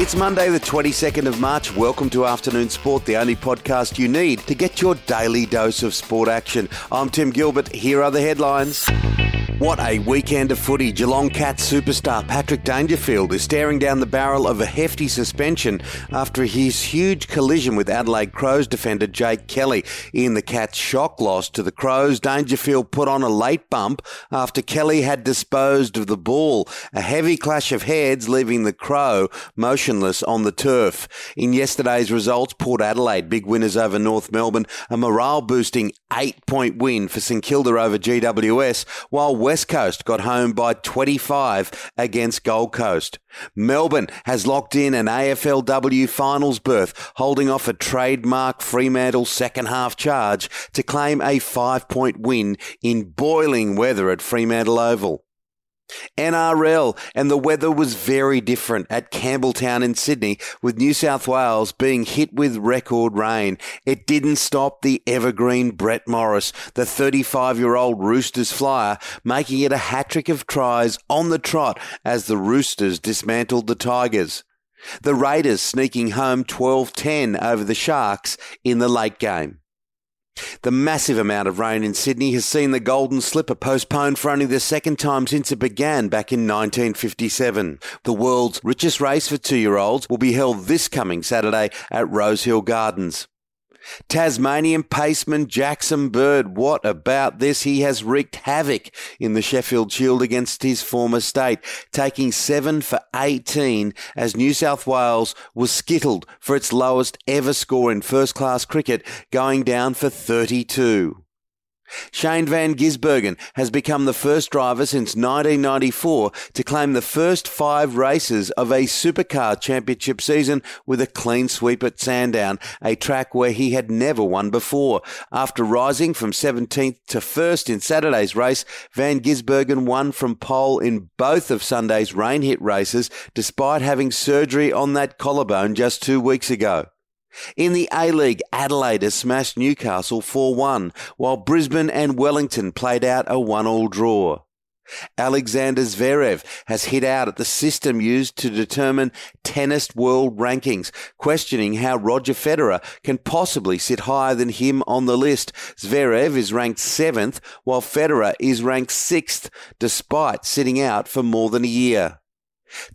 It's Monday the 22nd of March. Welcome to Afternoon Sport, the only podcast you need to get your daily dose of sport action. I'm Tim Gilbert. Here are the headlines. What a weekend of footy. Geelong Cats superstar Patrick Dangerfield is staring down the barrel of a hefty suspension after his huge collision with Adelaide Crows defender Jake Kelly. In the Cats' shock loss to the Crows, Dangerfield put on a late bump after Kelly had disposed of the ball. A heavy clash of heads leaving the Crow motionless on the turf. In yesterday's results, Port Adelaide, big winners over North Melbourne, a morale-boosting 8-point win for St Kilda over GWS, while West Coast got home by 25 against Gold Coast. Melbourne has locked in an AFLW finals berth, holding off a trademark Fremantle second-half charge to claim a 5-point win in boiling weather at Fremantle Oval. NRL, and the weather was very different at Campbelltown in Sydney, with New South Wales being hit with record rain. It didn't stop the evergreen Brett Morris, the 35-year-old Roosters flyer, making it a hat-trick of tries on the trot as the Roosters dismantled the Tigers. The Raiders sneaking home 12-10 over the Sharks in the late game. The massive amount of rain in Sydney has seen the Golden Slipper postponed for only the second time since it began back in 1957. The world's richest race for two-year-olds will be held this coming Saturday at Rosehill Gardens. Tasmanian paceman Jackson Bird, what about this? He has wreaked havoc in the Sheffield Shield against his former state, taking 7 for 18 as New South Wales was skittled for its lowest ever score in first-class cricket, going down for 32. Shane Van Gisbergen has become the first driver since 1994 to claim the first 5 races of a supercar championship season with a clean sweep at Sandown, a track where he had never won before. After rising from 17th to 1st in Saturday's race, Van Gisbergen won from pole in both of Sunday's rain-hit races, despite having surgery on that collarbone just 2 weeks ago. In the A-League, Adelaide has smashed Newcastle 4-1, while Brisbane and Wellington played out a 1-all draw. Alexander Zverev has hit out at the system used to determine tennis world rankings, questioning how Roger Federer can possibly sit higher than him on the list. Zverev is ranked 7th, while Federer is ranked 6th, despite sitting out for more than a year.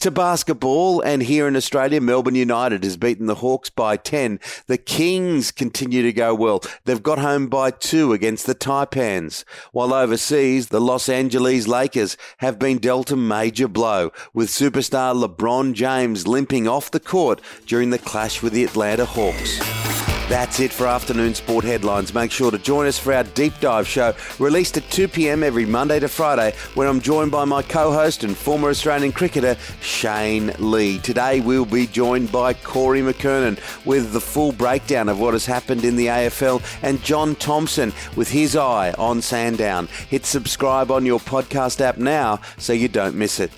To basketball, and here in Australia, Melbourne United has beaten the Hawks by 10. The Kings continue to go well. They've got home by 2 against the Taipans. While overseas, the Los Angeles Lakers have been dealt a major blow, with superstar LeBron James limping off the court during the clash with the Atlanta Hawks. That's it for Afternoon Sport Headlines. Make sure to join us for our Deep Dive show, released at 2 p.m. every Monday to Friday, where I'm joined by my co-host and former Australian cricketer, Shane Lee. Today we'll be joined by Corey McKernan with the full breakdown of what has happened in the AFL, and John Thompson with his eye on Sandown. Hit subscribe on your podcast app now so you don't miss it.